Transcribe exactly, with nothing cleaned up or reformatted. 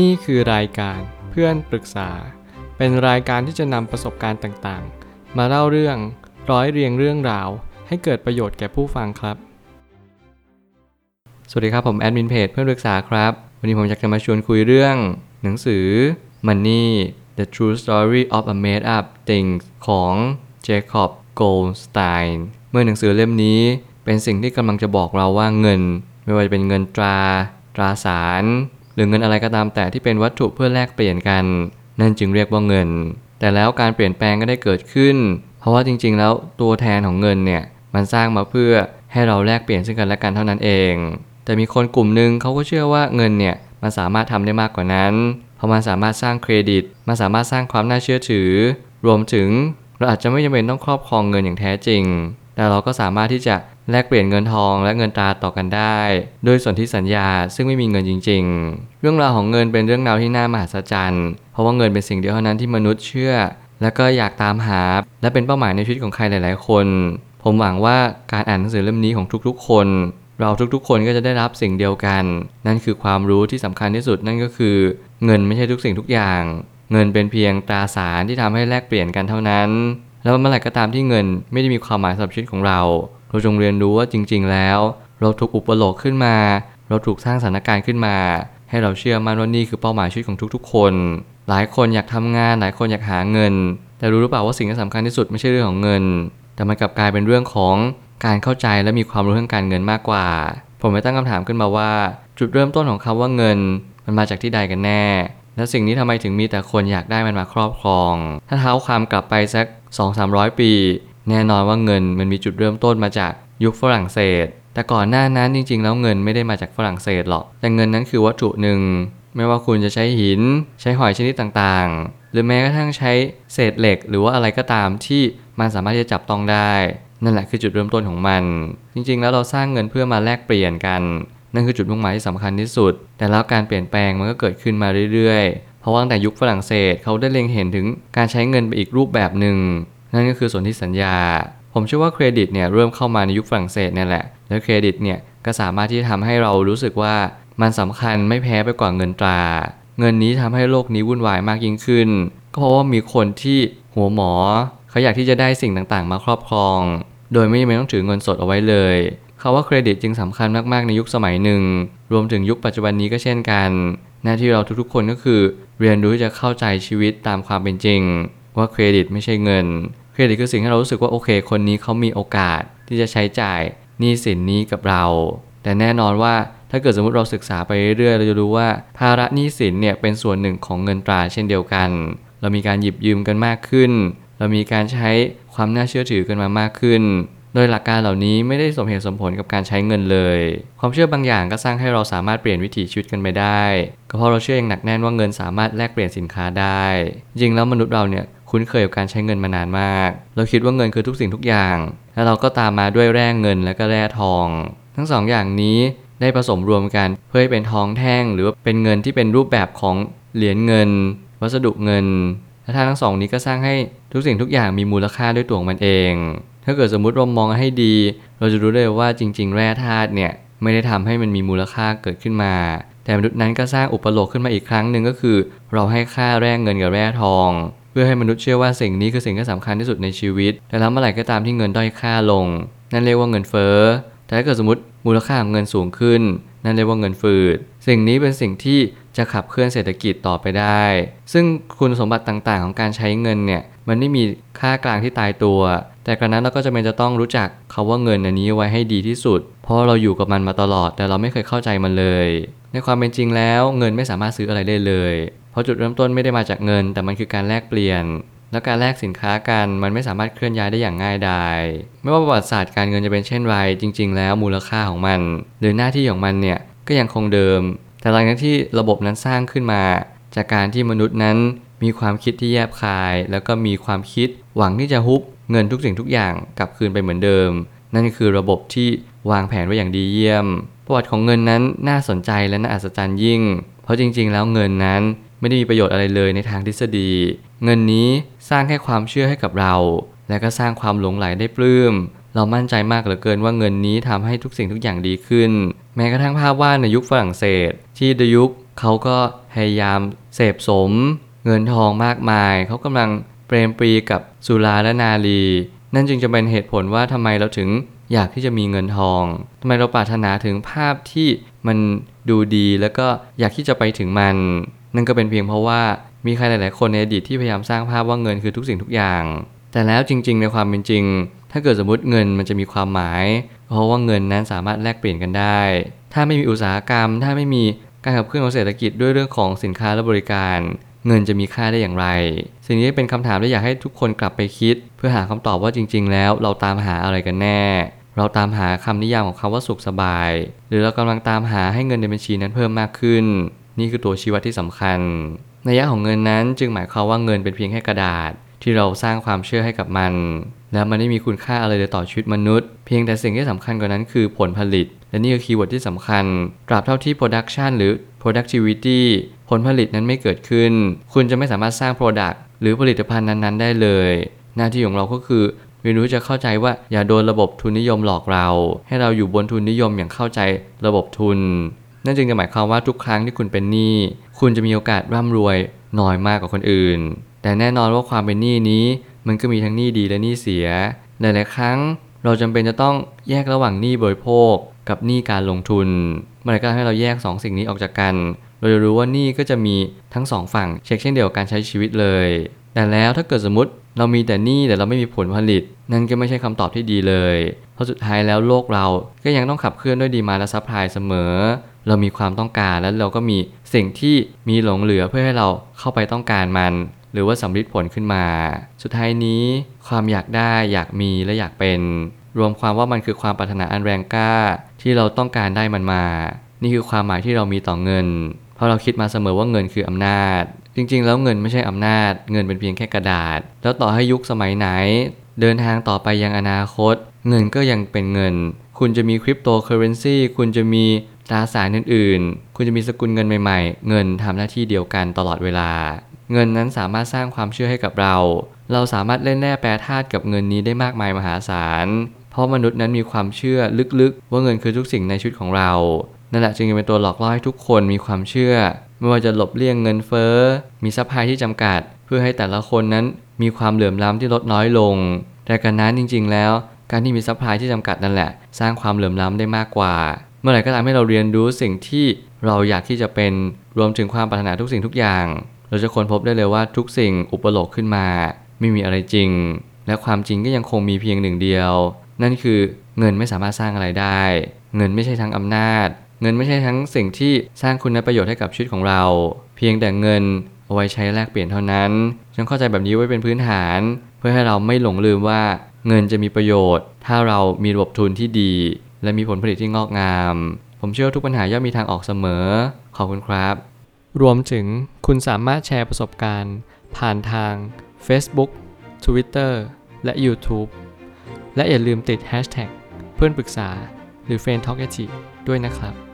นี่คือรายการเพื่อนปรึกษาเป็นรายการที่จะนำประสบการณ์ต่างๆมาเล่าเรื่องร้อยเรียงเรื่องราวให้เกิดประโยชน์แก่ผู้ฟังครับสวัสดีครับผมแอดมินเพจเพื่อนปรึกษาครับวันนี้ผมอยากจะมาชวนคุยเรื่องหนังสือ Money The True Story of a Made Up Thing ของ Jacob Goldstein เมื่อหนังสือเล่มนี้เป็นสิ่งที่กำลังจะบอกเราว่าเงินไม่ว่าจะเป็นเงินตราตราสารหรือเงินอะไรก็ตามแต่ที่เป็นวัตถุเพื่อแลกเปลี่ยนกันนั่นจึงเรียกว่าเงินแต่แล้วการเปลี่ยนแปลงก็ได้เกิดขึ้นเพราะว่าจริงๆแล้วตัวแทนของเงินเนี่ยมันสร้างมาเพื่อให้เราแลกเปลี่ยนซึ่งกันและกันเท่านั้นเองแต่มีคนกลุ่มหนึ่งเขาก็เชื่อว่าเงินเนี่ยมันสามารถทำได้มากกว่านั้นเพราะมันสามารถสร้างเครดิตมันสามารถสร้างความน่าเชื่อถือรวมถึงเราอาจจะไม่จำเป็นต้องครอบครองเงินอย่างแท้จริงแต่เราก็สามารถที่จะแลกเปลี่ยนเงินทองและเงินตราต่อกันได้โดยสนธิสัญญาซึ่งไม่มีเงินจริงๆเรื่องราวของเงินเป็นเรื่องราวที่น่ามหัศจรรย์เพราะว่าเงินเป็นสิ่งเดียวเท่านั้นที่มนุษย์เชื่อและก็อยากตามหาและเป็นเป้าหมายในชีวิตของใครหลายๆคนผมหวังว่าการอ่านหนังสือเล่มนี้ของทุกๆคนเราทุกๆคนก็จะได้รับสิ่งเดียวกันนั่นคือความรู้ที่สำคัญที่สุดนั่นก็คือเงินไม่ใช่ทุกสิ่งทุกอย่างเงินเป็นเพียงตราสารที่ทำให้แลกเปลี่ยนกันเท่านั้นแล้วเมื่อไหร่ก็ตามที่เงินไม่ได้มีความหมายสำหรับชีวิตของเราเราจงเรียนรู้ว่าจริงๆแล้วเราถูกอุปโลกขึ้นมาเราถูกสร้างสถานการณ์ขึ้นมาให้เราเชื่อมั่นว่านี่คือเป้าหมายชีวิตของทุกๆคนหลายคนอยากทำงานหลายคนอยากหาเงินแต่รู้หรือเปล่าว่าสิ่งที่สำคัญที่สุดไม่ใช่เรื่องของเงินแต่มันกลับกลายเป็นเรื่องของการเข้าใจและมีความรู้เรื่องการเงินมากกว่าผมไปตั้งคำถามขึ้นมาว่าจุดเริ่มต้นของคำว่าเงินมันมาจากที่ใดกันแน่และสิ่งนี้ทำไมถึงมีแต่คนอยากได้มันมาครอบครองถ้าเท้าความกลับไปสัก สองถึงสามร้อย ปีแน่นอนว่าเงินมันมีจุดเริ่มต้นมาจากยุคฝรั่งเศสแต่ก่อนหน้านั้นจริงๆแล้วเงินไม่ได้มาจากฝรั่งเศสหรอกแต่เงินนั้นคือวัตถุหนึ่งไม่ว่าคุณจะใช้หินใช้หอยชนิดต่างๆหรือแม้กระทั่งใช้เศษเหล็กหรือว่าอะไรก็ตามที่มันสามารถที่จะจับต้องได้นั่นแหละคือจุดเริ่มต้นของมันจริงๆแล้วเราสร้างเงินเพื่อมาแลกเปลี่ยนกันนั่นคือจุดมุ่งหมายที่สำคัญที่สุดแต่แล้วการเปลี่ยนแปลงมันก็เกิดขึ้นมาเรื่อยๆเพราะว่าตั้งแต่ยุคฝรั่งเศสเขาได้เล็งเห็นถึงการใช้เงินไปอีกรูปแบบหนึ่งนั่นก็คือสนธิสัญญาผมเชื่อว่าเครดิตเนี่ยเริ่มเข้ามาในยุคฝรั่งเศสนี่แหละและเครดิตเนี่ยก็สามารถที่จะทำให้เรารู้สึกว่ามันสำคัญไม่แพ้ไปกว่าเงินตราเงินนี้ทำให้โลกนี้วุ่นวายมากยิ่งขึ้นก็เพราะว่ามีคนที่หัวหมอเขาอยากที่จะได้สิ่งต่างๆมาครอบครองโดยไม่จำเป็นต้องถือเงินสดเอาไว้เลยคำว่าเครดิตจึงสำคัญมากๆในยุคสมัยหนึ่งรวมถึงยุคปัจจุบันนี้ก็เช่นกันหน้าที่เราทุกๆคนก็คือเรียนรู้จะเข้าใจชีวิตตามความเป็นจริงว่าเครดิตไม่ใช่เงินเครดิตคือสิ่งที่เรารู้สึกว่าโอเคคนนี้เขามีโอกาสที่จะใช้จ่ายหนี้สินนี้กับเราแต่แน่นอนว่าถ้าเกิดสมมติเราศึกษาไปเรื่อยๆเราจะรู้ว่าภาระหนี้สินเนี่ยเป็นส่วนหนึ่งของเงินตราเช่นเดียวกันเรามีการหยิบยืมกันมากขึ้นเรามีการใช้ความน่าเชื่อถือกันมามากขึ้นโดยหลักการเหล่านี้ไม่ได้สมเหตุสมผลกับการใช้เงินเลยความเชื่อบางอย่างก็สร้างให้เราสามารถเปลี่ยนวิถีชีวิตกันไปได้ก็เพราะเราเชื่ออย่างหนักแน่นว่าเงินสามารถแลกเปลี่ยนสินค้าได้จริงแล้วมนุษย์เราเนี่ยคุ้นเคยกับการใช้เงินมานานมากเราคิดว่าเงินคือทุกสิ่งทุกอย่างแล้วเราก็ตามมาด้วยแร่เงินและก็แร่ทองทั้งสองอย่างนี้ได้ผสมรวมกันเพื่อให้เป็นทองแท่งหรือว่าเป็นเงินที่เป็นรูปแบบของเหรียญเงินวัสดุเงินและถ้าทั้งสองนี้ก็สร้างให้ทุกสิ่งทุกอย่างมีมูลค่าด้วยตัวมันเองถ้าเกิดสมมุติเรามองให้ดีเราจะรู้เลยว่าจริงๆแร่ธาตุเนี่ยไม่ได้ทำให้มันมีมูลค่าเกิดขึ้นมาแต่มนุษย์นั้นก็สร้างอุปโลกขึ้นมาอีกครั้งหนึ่งก็คือเราให้ค่าแร่เงินกับแร่ทองเพื่อให้มนุษย์เชื่อว่าสิ่งนี้คือสิ่งที่สำคัญที่สุดในชีวิตแต่แล้วเมื่อไหร่ก็ตามที่เงินด้อยค่าลงนั่นเรียกว่าเงินเฟ้อแต่ถ้าเกิดสมมติมูลค่าของเงินสูงขึ้นนั่นเรียกว่าเงินฝืดสิ่งนี้เป็นสิ่งที่จะขับเคลื่อนเศรษฐกิจต่อไปได้ซึ่งคุณสมบัติต่างๆของการใช้เงินเนี่ยมันไม่มีค่ากลางที่ตายตัวแต่กระนั้นเราก็จะเป็นจะต้องรู้จักคำว่าเงินอันนี้ไว้ให้ดีที่สุดเพราะเราอยู่กับมันมาตลอดแต่เราไม่เคยเข้าใจมันเลยในความเป็นจริงแล้วเงินไม่สามารถซื้ออะไรได้เลยเพราะจุดเริ่มต้นไม่ได้มาจากเงินแต่มันคือการแลกเปลี่ยนและการแลกสินค้ากันมันไม่สามารถเคลื่อนย้ายได้อย่างง่ายดายไม่ว่าประวัติศาสตร์การเงินจะเป็นเช่นไรจริงๆแล้วมูลค่าของมันหรือหน้าที่ของมันเนี่ยก็ยังคงเดิมแต่หลังจากที่ระบบนั้นสร้างขึ้นมาจากการที่มนุษย์นั้นมีความคิดที่แยบคายแล้วก็มีความคิดหวังที่จะฮุบเงินทุกสิ่งทุกอย่างกลับคืนไปเหมือนเดิมนั่นคือระบบที่วางแผนไว้อย่างดีเยี่ยมประวัติของเงินนั้นน่าสนใจและน่าอัศจรรย์ยิ่งเพราะจริงๆแล้วเงินนั้นไม่ได้มีประโยชน์อะไรเลยในทางทฤษฎีเงินนี้สร้างแค่ความเชื่อให้กับเราและก็สร้างความหลงไหลได้ปลื้มเรามั่นใจมากเหลือเกินว่าเงินนี้ทำให้ทุกสิ่งทุกอย่างดีขึ้นแม้กระทั่งภาพวาดในยุคฝรั่งเศสที่ยุค เขาก็พยายามเสพสมเงินทองมากมายเขากำลังเปรมปรีกับสุราและนารีนั่นจึงจะเป็นเหตุผลว่าทำไมเราถึงอยากที่จะมีเงินทองทำไมเราปรารถนาถึงภาพที่มันดูดีแล้วก็อยากที่จะไปถึงมันนั่นก็เป็นเพียงเพราะว่ามีใครหลายๆคนในอดีตที่พยายามสร้างภาพว่าเงินคือทุกสิ่งทุกอย่างแต่แล้วจริงๆในความเป็นจริงถ้าเกิดสมมติเงินมันจะมีความหมายเพราะว่าเงินนั้นสามารถแลกเปลี่ยนกันได้ถ้าไม่มีอุตสาหกรรมถ้าไม่มีการขับเคลื่อนของเศรษฐกิจด้วยเรื่องของสินค้าและบริการเงินจะมีค่าได้อย่างไรสิ่งนี้เป็นคำถามที่อยากให้ทุกคนกลับไปคิดเพื่อหาคำตอบว่าจริงๆแล้วเราตามหาอะไรกันแน่เราตามหาคำนิยามของคำว่าสุขสบายหรือเรากำลังตามหาให้เงินในบัญชีนั้นเพิ่มมากขึ้นนี่คือตัวชี้วัดที่สำคัญนัยยะของเงินนั้นจึงหมายความว่าเงินเป็นเพียงแค่กระดาษที่เราสร้างความเชื่อให้กับมันและมันไม่มีคุณค่าอะไรเลยต่อชีวิตมนุษย์เพียงแต่สิ่งที่สำคัญกว่านั้นคือผลผลิตและนี่คือคีย์เวิร์ดที่สำคัญตราบเท่าที่ production หรือ productivity ผลผลิตนั้นไม่เกิดขึ้นคุณจะไม่สามารถสร้าง product หรือผลิตภัณฑ์นั้นๆได้เลยหน้าที่ของเราก็คือเรียนรู้จะเข้าใจว่าอย่าโดนระบบทุนนิยมหลอกเราให้เราอยู่บนทุนนิยมอย่างเข้าใจระบบทุนนั่นจึงจะหมายความว่าทุกครั้งที่คุณเป็นหนี้คุณจะมีโอกาสร่ำรวยน้อยมากกว่าคนอื่นแต่แน่นอนว่าความเป็นหนี้นี้มันก็มีทั้งหนี้ดีและหนี้เสียหลายๆครั้งเราจำเป็นจะต้องแยกระหว่างหนี้บริโภคกับหนี้การลงทุนเมื่อไหร่ก็ให้เราแยกสองสิ่งนี้ออกจากกันเราจะรู้ว่าหนี้ก็จะมีทั้งสองฝั่งเช็คเช่นเดียวกันใช้ชีวิตเลยแต่แล้วถ้าเกิดสมมติเรามีแต่หนี้แต่เราไม่มีผลผลิตนั่นก็ไม่ใช่คำตอบที่ดีเลยเพราะสุดท้ายแล้วโลกเราก็ยังต้องขับเคลื่อนด้วยดีมานด์และซัพพลายเสมอเรามีความต้องการและเราก็มีสิ่งที่มีหลงเหลือเพื่อให้เราเข้าไปต้องการมันหรือว่าสำลิดผลขึ้นมาสุดท้ายนี้ความอยากได้อยากมีและอยากเป็นรวมความว่ามันคือความปรารถนาอันแรงกล้าที่เราต้องการได้มันมานี่คือความหมายที่เรามีต่อเงินเพราะเราคิดมาเสมอว่าเงินคืออำนาจจริงๆแล้วเงินไม่ใช่อำนาจเงินเป็นเพียงแค่กระดาษแล้วต่อให้ยุคสมัยไหนเดินทางต่อไปยังอนาคตเงินก็ยังเป็นเงินคุณจะมีคริปโตเคอเรนซีคุณจะมีตราสารอื่นๆคุณจะมีสกุลเงินใหม่ๆเงินทำหน้าที่เดียวกันตลอดเวลาเงินนั้นสามารถสร้างความเชื่อให้กับเราเราสามารถเล่นแร่แปรธาตุกับเงินนี้ได้มากมายมหาศาลเพราะมนุษย์นั้นมีความเชื่อลึกๆว่าเงินคือทุกสิ่งในชีวิตของเรานั่นแหละจึงเป็นตัวหลอกล่อให้ทุกคนมีความเชื่อไม่ว่าจะหลบเลี่ยงเงินเฟ้อมีซัพพลายที่จำกัดเพื่อให้แต่ละคนนั้นมีความเหลื่อมล้ำที่ลดน้อยลงแต่การนั้นจริงๆแล้วการที่มีซัพพลายที่จำกัดนั่นแหละสร้างความเหลื่อมล้ำได้มากกว่าเมื่อไหร่ก็ตามให้เราเรียนรู้สิ่งที่เราอยากที่จะเป็นรวมถึงความปรารถนาทุกสิ่งทุกอย่างเราจะค้นพบได้เลยว่าทุกสิ่งอุปโลกน์ขึ้นมาไม่มีอะไรจริงและความจริงก็ยังคงมีเพียงหนึ่งเดียวนั่นคือเงินไม่สามารถสร้างอะไรได้เงินไม่ใช่ทั้งอำนาจเงินไม่ใช่ทั้งสิ่งที่สร้างคุณประโยชน์ให้กับชีวิตของเราเพียงแต่เงินเอาไว้ใช้แลกเปลี่ยนเท่านั้นจงเข้าใจแบบนี้ไว้เป็นพื้นฐานเพื่อให้เราไม่หลงลืมว่าเงินจะมีประโยชน์ถ้าเรามีระบบทุนที่ดีและมีผลผลิตที่งอกงามผมเชื่อว่าทุกปัญหาย่อมมีทางออกเสมอขอบคุณครับรวมถึงคุณสามารถแชร์ประสบการณ์ผ่านทาง Facebook, Twitter และ YouTube และอย่าลืมติด แฮชแท็ก เพื่อนปรึกษาหรือ เฟรนด์ ทอล์ก แอท ด้วยนะครับ